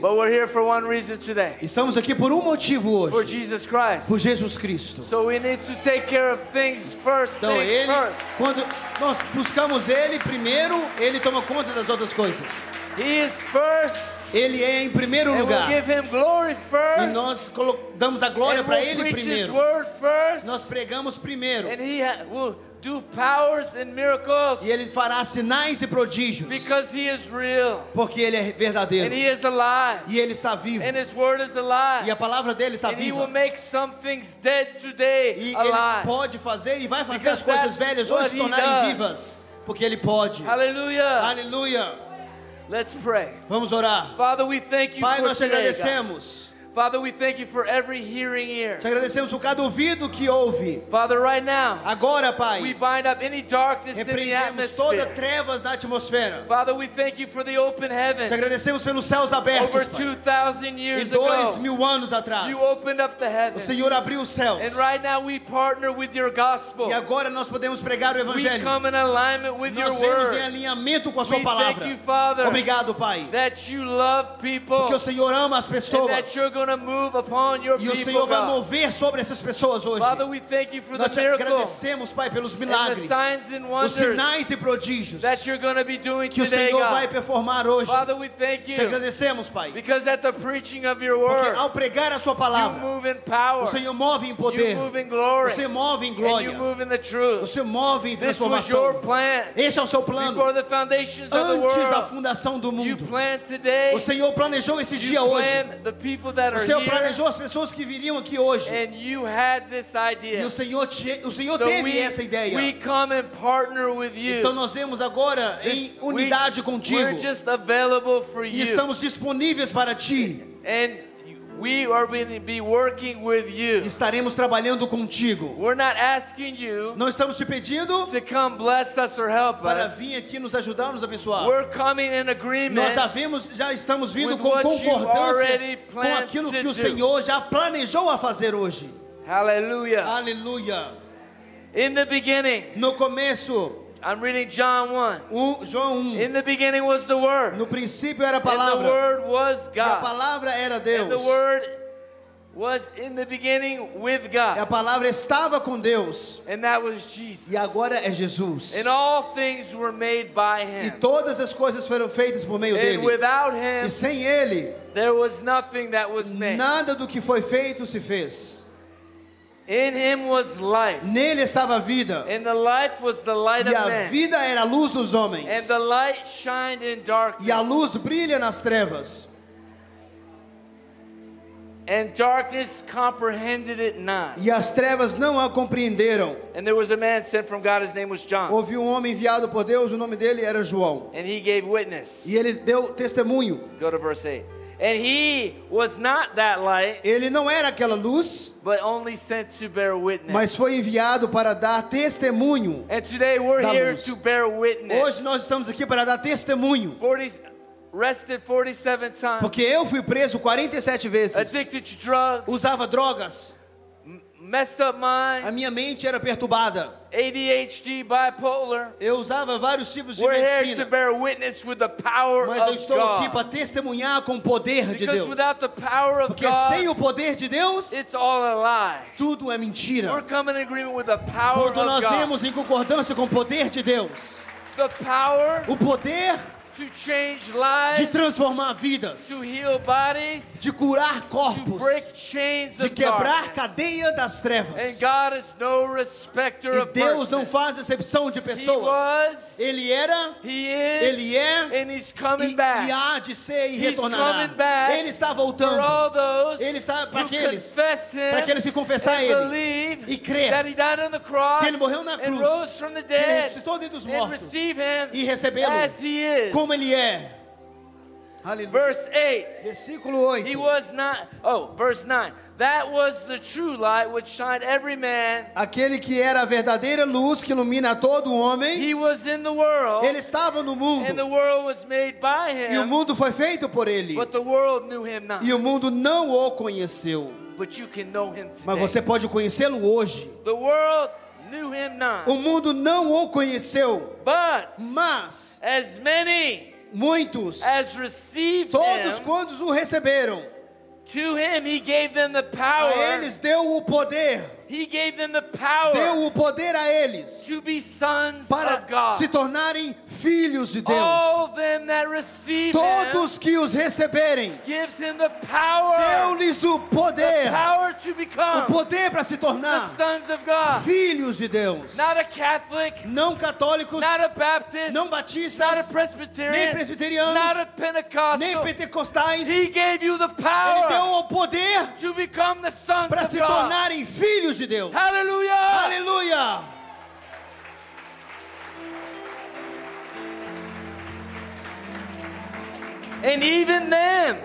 But we're here for one reason today. Estamos aqui por motivo hoje. For Jesus Christ. Por Jesus Cristo. So we need to take care of things first. Então things ele, first. Quando nós buscamos ele primeiro, ele toma conta das outras coisas. He is first. Ele é em primeiro lugar. E nós damos a glória para ele primeiro. Nós pregamos primeiro. E ele fará sinais e prodígios. Porque ele é verdadeiro. E ele está vivo. E a palavra dele está viva. E ele pode fazer e vai fazer as coisas velhas hoje se tornarem vivas. Porque ele pode. Aleluia. Let's pray. Vamos orar. Father, we thank you Pai, for nós te agradecemos. Today, Father, we thank you for every hearing ear. Te agradecemos por cada ouvido que ouve. Father, right now, agora, Pai, we bind up any darkness in the atmosphere. Toda trevas na atmosfera. Father, we thank you for the open heavens. Te agradecemos pelos céus abertos. Over 2,000 years ago, 2,000 anos atrás, you opened up the heavens. O Senhor abriu os céus. And right now we partner with your gospel. E agora nós podemos pregar o evangelho. We come in alignment with your word. Nós estamos em alinhamento com a sua palavra. Thank you, Father. Obrigado, Pai. That you love people. Porque o Senhor ama as pessoas. And that you're going to move upon your people, e o Senhor vai mover sobre essas pessoas hoje. Father, we thank you for nós the miracle. Agradecemos, Pai, pelos milagres, signs and wonders, os sinais e prodígios that you're going to be doing que today, o Senhor God. Vai performar hoje. Father, we thank you. Te agradecemos, Pai, because at the preaching of your word, porque ao pregar a sua palavra, you move in power, o Senhor move em poder, you move in glory, o Senhor move em glória, and you move in the truth. O Senhor move em transformação. This was your plan. Esse é o seu plano. Before the foundations of the world, antes da fundação do mundo, you planned today, o Senhor planejou esse dia hoje. The people that o Senhor planejou as pessoas que viriam aqui hoje. And you had this idea. E o Senhor teve essa ideia. We come and partner with you. Então nós vemos agora em unidade contigo. We're just available for you. E estamos disponíveis para ti. And we are going to be working with you. Estaremos trabalhando contigo. We're not asking you. Não estamos te pedindo to come bless us or help para us. Para vir aqui nos ajudar, nos abençoar. We're coming in agreement. Nós já estamos vindo com concordância com aquilo que o Senhor já planejou a fazer hoje. Aleluia. Aleluia. In the beginning. No começo. I'm reading John 1. João 1. In the beginning was the Word. No princípio era a palavra. And the Word was God. E a palavra era Deus. And the Word was in the beginning with God. E a palavra estava com Deus. And that was Jesus. E agora é Jesus. And all things were made by him. E todas as coisas foram feitas por meio dele. And without him, e sem ele, there was nothing that was made. Nada do que foi feito se fez. In him was life. Nele estava a vida. And the life was the light of man. E a vida era a luz dos homens. And the light shined in darkness. E a luz brilha nas trevas. And darkness comprehended it not. E as trevas não a compreenderam. And there was a man sent from God, his name was John. Houve homem enviado por Deus, o nome dele era João. And he gave witness. E ele deu testemunho. Go to verse 8. And he was not that light. Ele não era aquela luz, but only sent to bear witness. Mas foi enviado para dar testemunho. And today we're here to bear witness. Hoje nós estamos aqui para dar testemunho. Arrested 47 times. Porque eu fui preso 47 vezes. Addicted to drugs. Usava drogas. Messed up mind. A minha mente era perturbada. ADHD, bipolar. Eu usava vários tipos de medicina. We're here to bear witness with the power of God. Mas eu estou aqui para testemunhar com o poder de Deus. Without the power of Porque God, sem o poder de Deus, it's all a lie. Tudo é mentira. We're coming in agreement with the power Quando nós temos em concordância com o poder de Deus, the power, o poder to change lives, de transformar vidas, to heal bodies, de curar corpos, to break chains de quebrar cadeia das trevas. And God is no respecter e of Deus persons. Não faz exceção de pessoas. Was, Ele era, He is, Ele é, and He's coming back. E há de ser e He's retornará. Back Ele está voltando. Ele está para aqueles que confessar Ele e crer that He died on the cross, que Ele morreu na cruz, and rose from the dead, que Ele ressuscitou dentre os mortos, and receive Him e recebê-lo as He is. Como Ele é. Hallelujah. Verse 8. Versículo 8. He was not, verse 9. That was the true light which shined every man. Aquele que era a verdadeira luz que ilumina a todo homem. He was in the world. Ele estava no mundo. And the world was made by him. E o mundo foi feito por ele. But the world knew him not. E o mundo não o conheceu. But you can know him today. Mas você pode conhecê-lo hoje. The world knew him not. O mundo não o conheceu. But mas as many muitos, as received todos him, quantos o receberam, to him he gave them the power, a eles deu o poder, he gave them the power, deu o poder a eles, to be sons para of God, se tornarem filhos de Deus. All them that receive todos him, que os receberem, gives him the power, deu-lhes o poder, the power to become, o poder para se tornar, the sons of God, filhos de Deus. Not a Catholic, não católicos, not a Baptist, não batistas, not a Presbyterian, nem presbiterianos, not a Pentecostal, nem pentecostais. He gave you the power, ele deu o poder, to become the sons para of se God, tornarem filhos de Deus. Hallelujah! Hallelujah! And even them,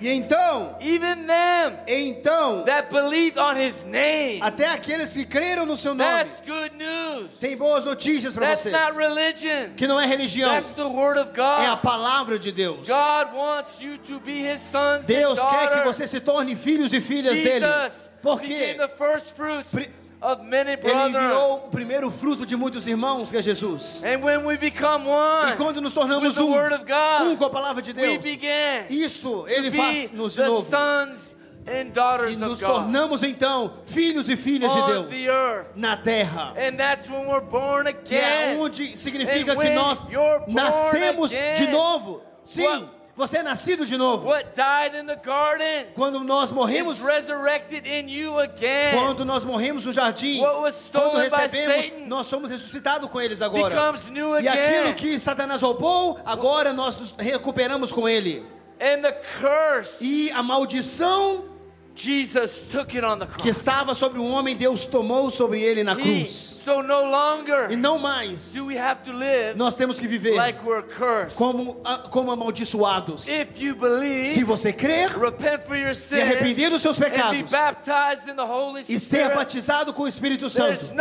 e então, that believed on his name, até aqueles que creram no seu nome, that's good news. Tem boas notícias para vocês. That's not religion. Que não é religião. That's the word of God. É a palavra de Deus. God wants you to be his sons Deus and daughters. Quer que você se torne filhos e filhas Jesus dele. Porque the first fruits of many brothers. Ele enviou o primeiro fruto de muitos irmãos, que é Jesus. And when we become one, e quando nos tornamos um com a palavra de Deus, isto Ele faz-nos de novo. And daughters e nos tornamos então filhos e filhas de Deus na terra. And that's when we're born again. E é onde significa que nós nascemos again, de novo. Sim. Você é nascido de novo. What died in the garden, quando nós morremos, is resurrected in you again. Quando nós morremos no jardim, what was stolen quando recebemos, by Satan, nós somos ressuscitados com eles agora. Becomes new again. E aquilo que Satanás roubou, agora nós nos recuperamos com ele. And the curse, e a maldição Jesus took it on the cross. Que estava sobre o homem, Deus tomou sobre ele na cruz. So no longer e não mais do we have to live nós temos que viver like we're cursed. Como amaldiçoados. If you believe, se você crer, repent for your sins, e arrepender dos seus pecados, and be baptized in the Holy Spirit, e ser batizado com o Espírito Santo,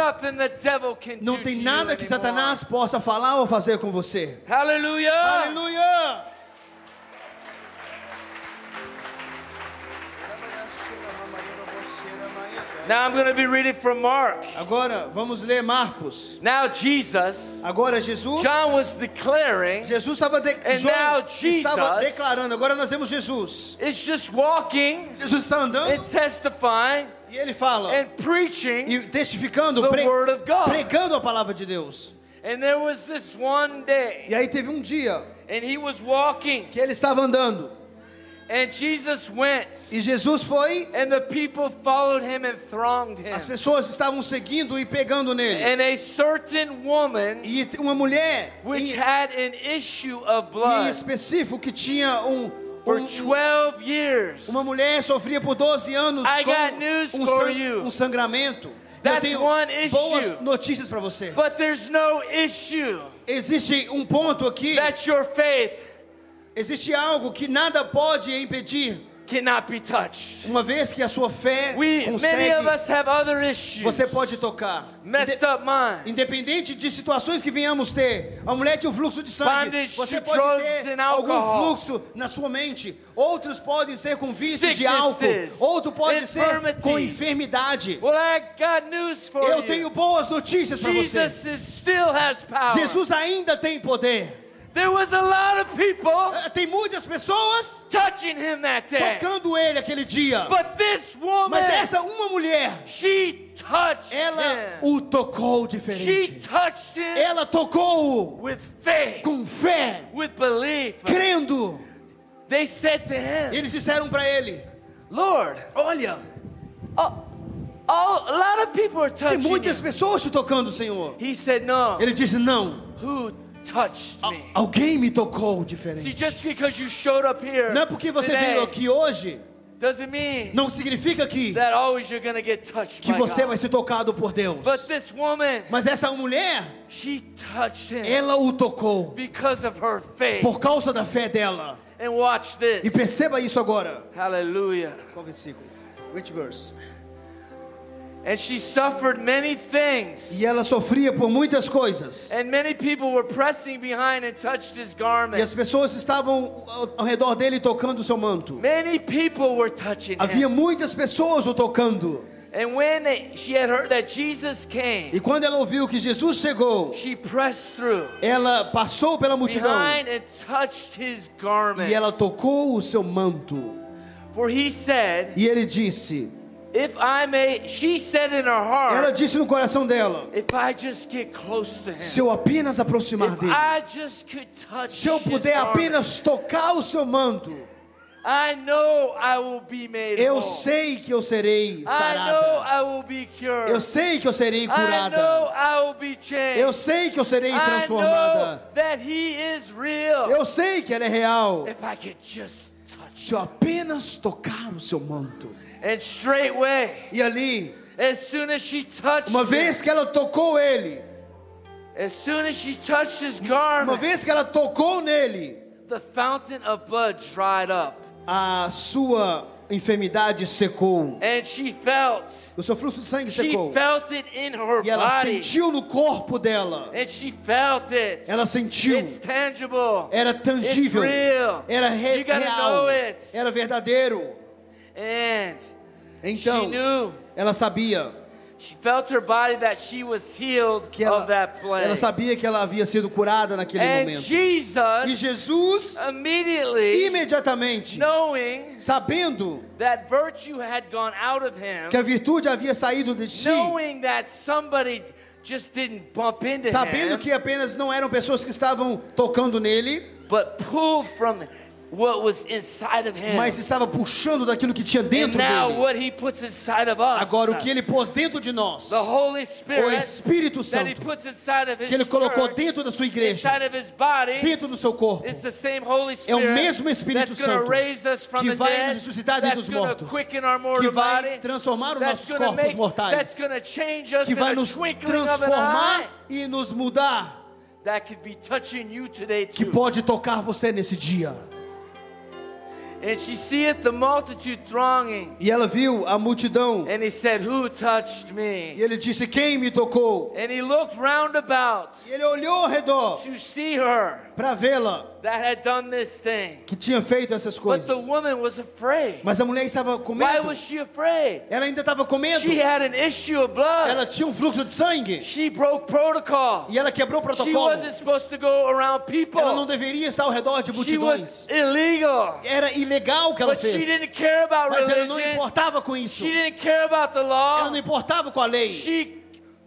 não tem nada que Satanás possa falar ou fazer com você. Hallelujah! Hallelujah! Now I'm going to be reading from Mark. Agora vamos ler Marcos. Now Jesus. Agora Jesus. John was declaring. Jesus estava declarando. Agora nós vemos Jesus. It's just walking. Jesus está andando. It's testifying. E ele fala. And preaching. E testificando, the word of God. Pregando a palavra de Deus. And there was this one day. E aí teve dia. And he was walking. Que ele estava andando. And Jesus went. E Jesus foi. And the people followed him and thronged him. As pessoas estavam seguindo e pegando nele. And a certain woman, e uma mulher, which had an issue of blood, em específico que tinha for 12 years. Uma mulher sofria por 12 anos I got news for you. Sangramento. That's one issue. Boas notícias para você. But there's no issue. Existe ponto aqui. That's your faith. Existe algo que nada pode impedir. Cannot be touched. Uma vez que a sua fé consegue, many of us have other issues. Você pode tocar. Messed up minds. Independente de situações que venhamos ter, a mulher tem fluxo de sangue. Bondage, você pode ter algum fluxo na sua mente. Outros podem ser com vício de álcool. Outro pode ser com enfermidade. Well, I got news for eu tenho boas notícias para você. Jesus ainda tem poder. There was a lot of people tem muitas pessoas touching him that day. Tocando ele aquele dia. But this woman, mas essa uma mulher, she touched ela him. O tocou diferente. She touched him ela tocou-o with faith, com fé, with belief. Crendo. They said to him, eles disseram para ele, Lord, olha, a lot of people are touching tem muitas him. Pessoas te tocando, Senhor. He said, no. Ele disse não. Who touched me. Alguém me tocou diferente. See, just because you showed up here, não é porque você today, veio aqui hoje, doesn't mean não significa que that always you're gonna get touched que by você God. Vai ser tocado por Deus. But this woman, mas essa mulher, she touched him ela o tocou because of her faith. Por causa da fé dela. And watch this. E perceba isso agora. Hallelujah. Qual versículo? Which verse? And she suffered many things. E ela sofria por muitas coisas. And many people were pressing behind and touched his garment. E as pessoas estavam ao redor dele tocando o seu manto. Many people were touching him. Havia muitas pessoas o tocando. And when she had heard that Jesus came, e quando ela ouviu que Jesus chegou, she pressed through. Ela passou pela multidão. Behind and touched his garment. E ela tocou o seu manto. For he said. E ele disse. If I may, she said in her heart. Ela disse no coração dela. If I just get close to him. Se eu apenas aproximar dele. I just could touch. Se eu puder apenas tocar o seu manto. I know I will be made whole. Eu sei que eu serei sarada. I know I will be cured. Eu sei que eu serei curada. I know I will be changed. Eu sei que eu serei transformada. I know that he is real. Eu sei que ele é real. If I could just touch. Se eu apenas tocar o seu manto. And straightway, e ali, as soon as she touched uma vez que ela tocou ele, as soon as she touched his garment, uma vez que ela tocou nele, the fountain of blood dried up. A sua enfermidade secou. And she felt. O seu fluxo de sangue secou. She felt it in her body. E ela sentiu no corpo dela. And she felt it. Ela sentiu. It's tangible. Era tangível. It's real. Era real. You gotta know it. Era verdadeiro. And então, she knew, ela sabia, she felt her body that she was healed que ela, of that plague. Ela sabia que ela havia sido curada naquele and momento. Jesus, e Jesus, imediatamente, knowing, sabendo, that virtue had gone out of him, que a virtude havia saído de si, knowing that somebody just didn't bump into sabendo him, que apenas não eram pessoas que estavam tocando nele, but pulled from him what was inside of him. Mas estava puxando daquilo que tinha dentro dele. And now what he puts inside of us. Agora o que ele pôs dentro de nós. The Holy Spirit. O Espírito Santo. That he puts inside of his que ele colocou dentro da sua igreja. Inside of his body. Dentro do seu corpo. It's the same Holy Spirit. É o mesmo Espírito Santo. Que vai nos ressuscitar dentre os mortos. Que vai transformar os nossos corpos mortais. That's gonna change us. Que vai nos transformar e nos mudar. That could be touching you today too. Que pode tocar você nesse dia. And she seeth the multitude thronging. E ela viu a multidão. And he said, "Who touched me?" E ele disse, "Quem me tocou?" And he looked round about. E ele olhou ao redor. To see her. Para vê-la. That had done this thing. Que tinha feito essas coisas. But the woman was afraid. Mas a mulher estava com medo. Why was she afraid? Ela ainda estava com medo. She had an issue of blood. Ela tinha fluxo de sangue. She broke protocol. E ela quebrou o protocolo. She wasn't supposed to go around people. Ela não deveria estar ao redor de multidões. She was illegal. Era ilegal que ela fez. But she didn't care about religion. Mas ela não importava com isso. She didn't care about the law. Ela não importava com a lei. She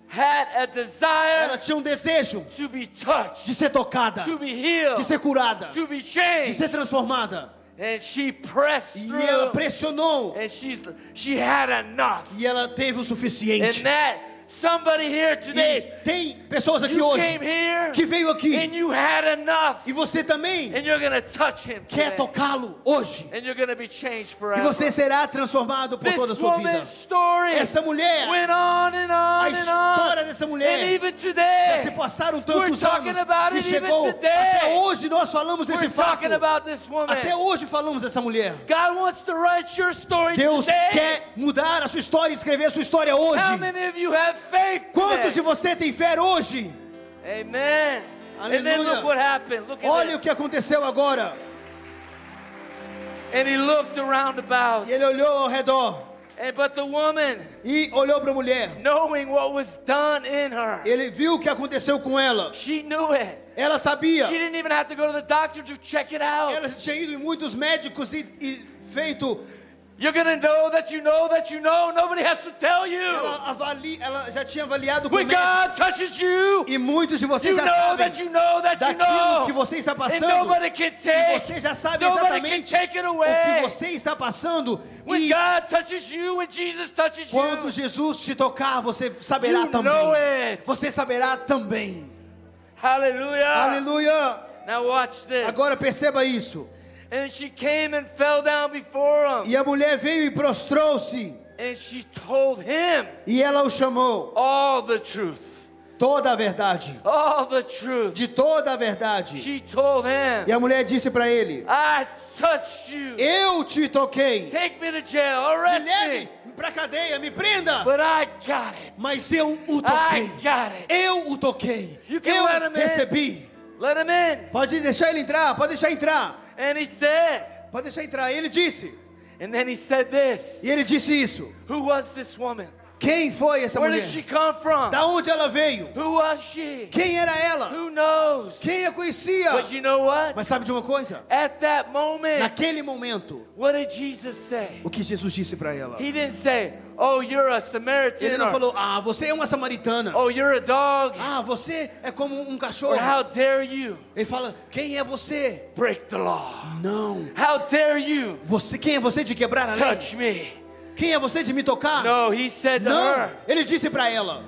had a desire. Ela tinha desejo to be touched, de ser tocada, to be healed, de ser curada, to be changed, de ser transformada. And she pressed e through, ela pressionou. And she had enough. E ela teve o suficiente. And that somebody here today, e tem pessoas aqui hoje que veio aqui. And you had enough. E você também and you're gonna touch him quer today. Tocá-lo hoje. And you're gonna be changed forever. E você será transformado por this toda a sua vida. Essa mulher went on, a história dessa mulher. And even today, já se passaram tantos anos e chegou até hoje nós falamos desse fato. Até hoje falamos dessa mulher. God wants to write your story Deus today. Quer mudar a sua história e escrever a sua história hoje. How many of you have faith quantos de você tem fé hoje? Amen. Aleluia. Olha o que aconteceu agora. And he looked around about. E ele olhou ao redor. And, but the woman, e olhou para a mulher. Knowing what was done in her. Ele viu o que aconteceu com ela. She knew it. Ela sabia. She didn't even have to go to the doctor to check it out. Ela tinha ido em muitos médicos e feito. You're going to know that you know that you know. Nobody has to tell you. Ela já tinha avaliado com God touches you. E muitos de vocês já sabem daquilo que você está passando. And nobody can take. E você já sabe exatamente o que você está passando. When God touches you, when Jesus touches you. Quando Jesus te tocar, você saberá you também. Know it. Você saberá também. Hallelujah. Hallelujah. Now watch this. Agora perceba isso. And she came and fell down before him. E a mulher veio e prostrou-se. And she told him. E ela o chamou. All the truth. toda a verdade. All the truth. De toda a verdade. She told him, e a mulher disse para ele: I touched you. Eu te toquei. Take me to jail, arrest me. Para cadeia, me prenda. But I got it. Mas eu o toquei. I got it. Eu o toquei. You can let him recebi. In. Let him in. Pode deixar ele entrar, pode deixar entrar. And he said, pode deixar entrar. E ele disse. And then he said this. E ele disse isso. Who was this woman? Quem foi essa mulher? Where did she come from? Da onde ela veio? Who was she? Quem era ela? Who knows? Quem a conhecia? But you know what? Mas sabe de uma coisa? At that moment, naquele momento, what did Jesus say? O que Jesus disse para ela? He didn't say, oh, you're a Samaritan. Ele não falou, ah, você é uma samaritana. Oh, you're a dog. Ah, você é como cachorro. Or, how dare you? Ele fala, quem é você? Break the law. Não. How dare you? Você, quem é você de quebrar a lei? Touch me. Quem é você de me tocar? No, he said to não, her, ele disse para ela.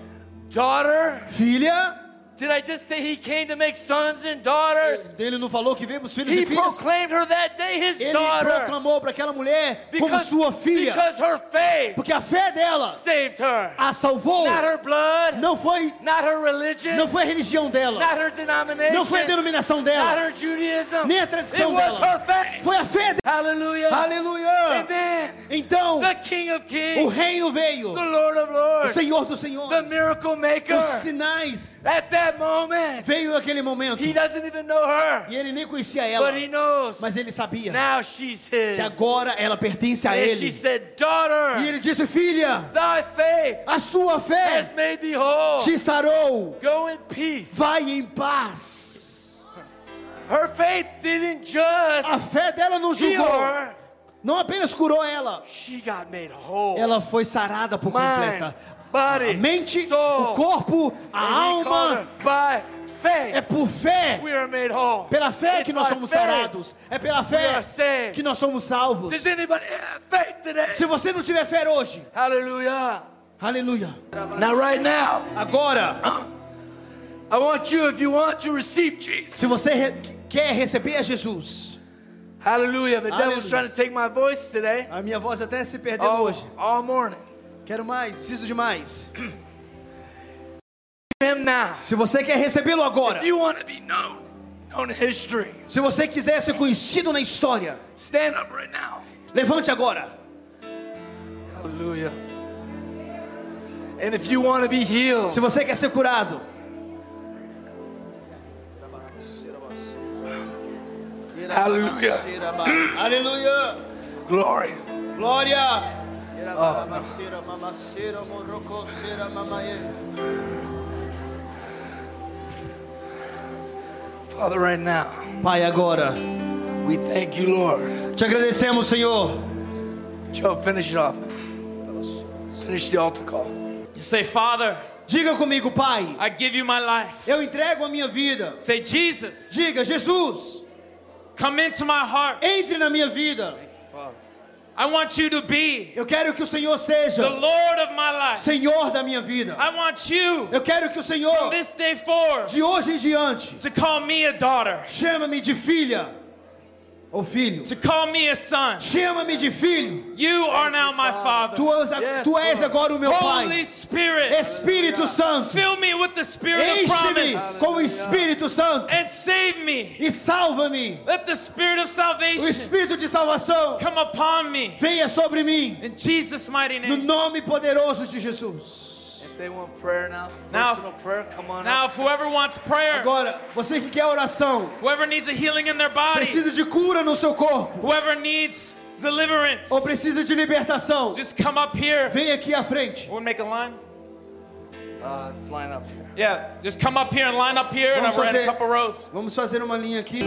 Daughter, filha. Did I just say he came to make sons and daughters? Ele não falou que veio os filhos e filhas. He proclaimed her that day his ele daughter. Ele proclamou para aquela mulher como sua filha. Because her faith porque a fé dela saved her. A salvou. Not her blood. Não foi. Not her religion. Não foi a religião dela. Not her denomination. Não foi a denominação dela. Not her Judaism. Nem a tradição it dela. Was her faith. Foi a fé dela. Hallelujah. Hallelujah. Amen. Então, the King of Kings. O reino veio. The Lord of Lords. O Senhor dos Senhores. The Miracle Maker. Os sinais. At that moment, veio aquele momento. He doesn't even know her, e ele nem conhecia ela. But he knows. Mas ele sabia. Now she's his. Que agora ela pertence a ele. She said, daughter, e ele disse, filha, thy faith a sua fé has made thee whole. Te sarou. Go in peace. Vai em paz. Her faith didn't just a fé dela não julgou. Não apenas curou ela. She got made whole. Ela foi sarada por completa. Body, a mente, soul, o corpo, a alma. By faith, é por fé. We are made whole. Pela fé it's que nós somos sarados. É pela fé que nós somos salvos. Does anybody have faith today? Se você não tiver fé hoje, hallelujah. Hallelujah. Now, right now, agora, I want you, if you want to receive Jesus. Se você quer receber a Jesus. Hallelujah. The devil's trying to take my voice today. A minha voz até se perdeu hoje. All morning. Quero mais, preciso de mais. Se você quer recebê-lo agora, se você quiser ser conhecido na história, stand up right now. Levante agora. Hallelujah. And if you want to be healed, se você quer ser curado, hallelujah. Hallelujah. Glory. Glória. Oh, no. Father, right now, Pai, agora, we thank you, Lord. Te agradecemos, Senhor. Joe, finish it off. Finish the altar call. You say, Father. Diga comigo, Pai. I give you my life. Eu entrego a minha vida. Say, Jesus. Diga, Jesus. Come into my heart. Entre na minha vida. Thank you, Father. I want you to be. Eu quero que o Senhor seja the Lord of my life. Senhor da minha vida. I want you. Eu quero que o Senhor from this day forward. De hoje em diante. To call me a daughter. Chama-me de filha. Ou filho. To call me a son. Chama-me de filho. You are now my father. Tu és agora o meu pai. Holy Spirit. Espírito Santo. Fill me with the Spirit of promise. Enche-me com o Espírito Santo. And save me. E salva-me. Let the Spirit of salvation. O Espírito de salvação. Come upon me. Venha sobre mim. In Jesus' mighty name. No nome poderoso de Jesus. They want prayer now. Personal prayer, come on. Now, if whoever wants prayer. Agora, você que quer oração. Whoever needs a healing in their body. Precisa de cura no seu corpo. Whoever needs deliverance. Ou precisa de libertação. Just come up here. Vem aqui à frente. We'll make a line. Line up here. Yeah, just come up here and line up here and we're in a couple rows. Vamos fazer uma linha aqui.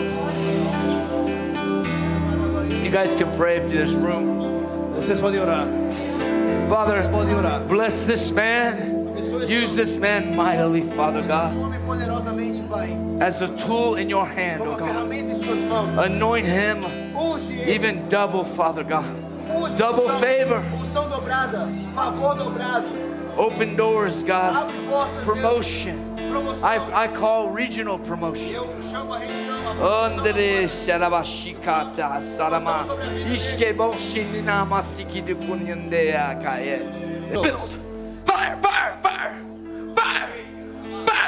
You guys can pray if there's room. Vocês podem orar. Father, bless this man. Use this man mightily, Father God, as a tool in your hand, oh God. Anoint him even double, Father God. Double favor. Open doors, God. Promotion. I call regional promotion. Fire! Fire! Fire! Fire! Fire!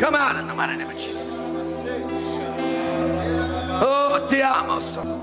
Come out in the mighty name of Jesus. Oh, te amo, Son.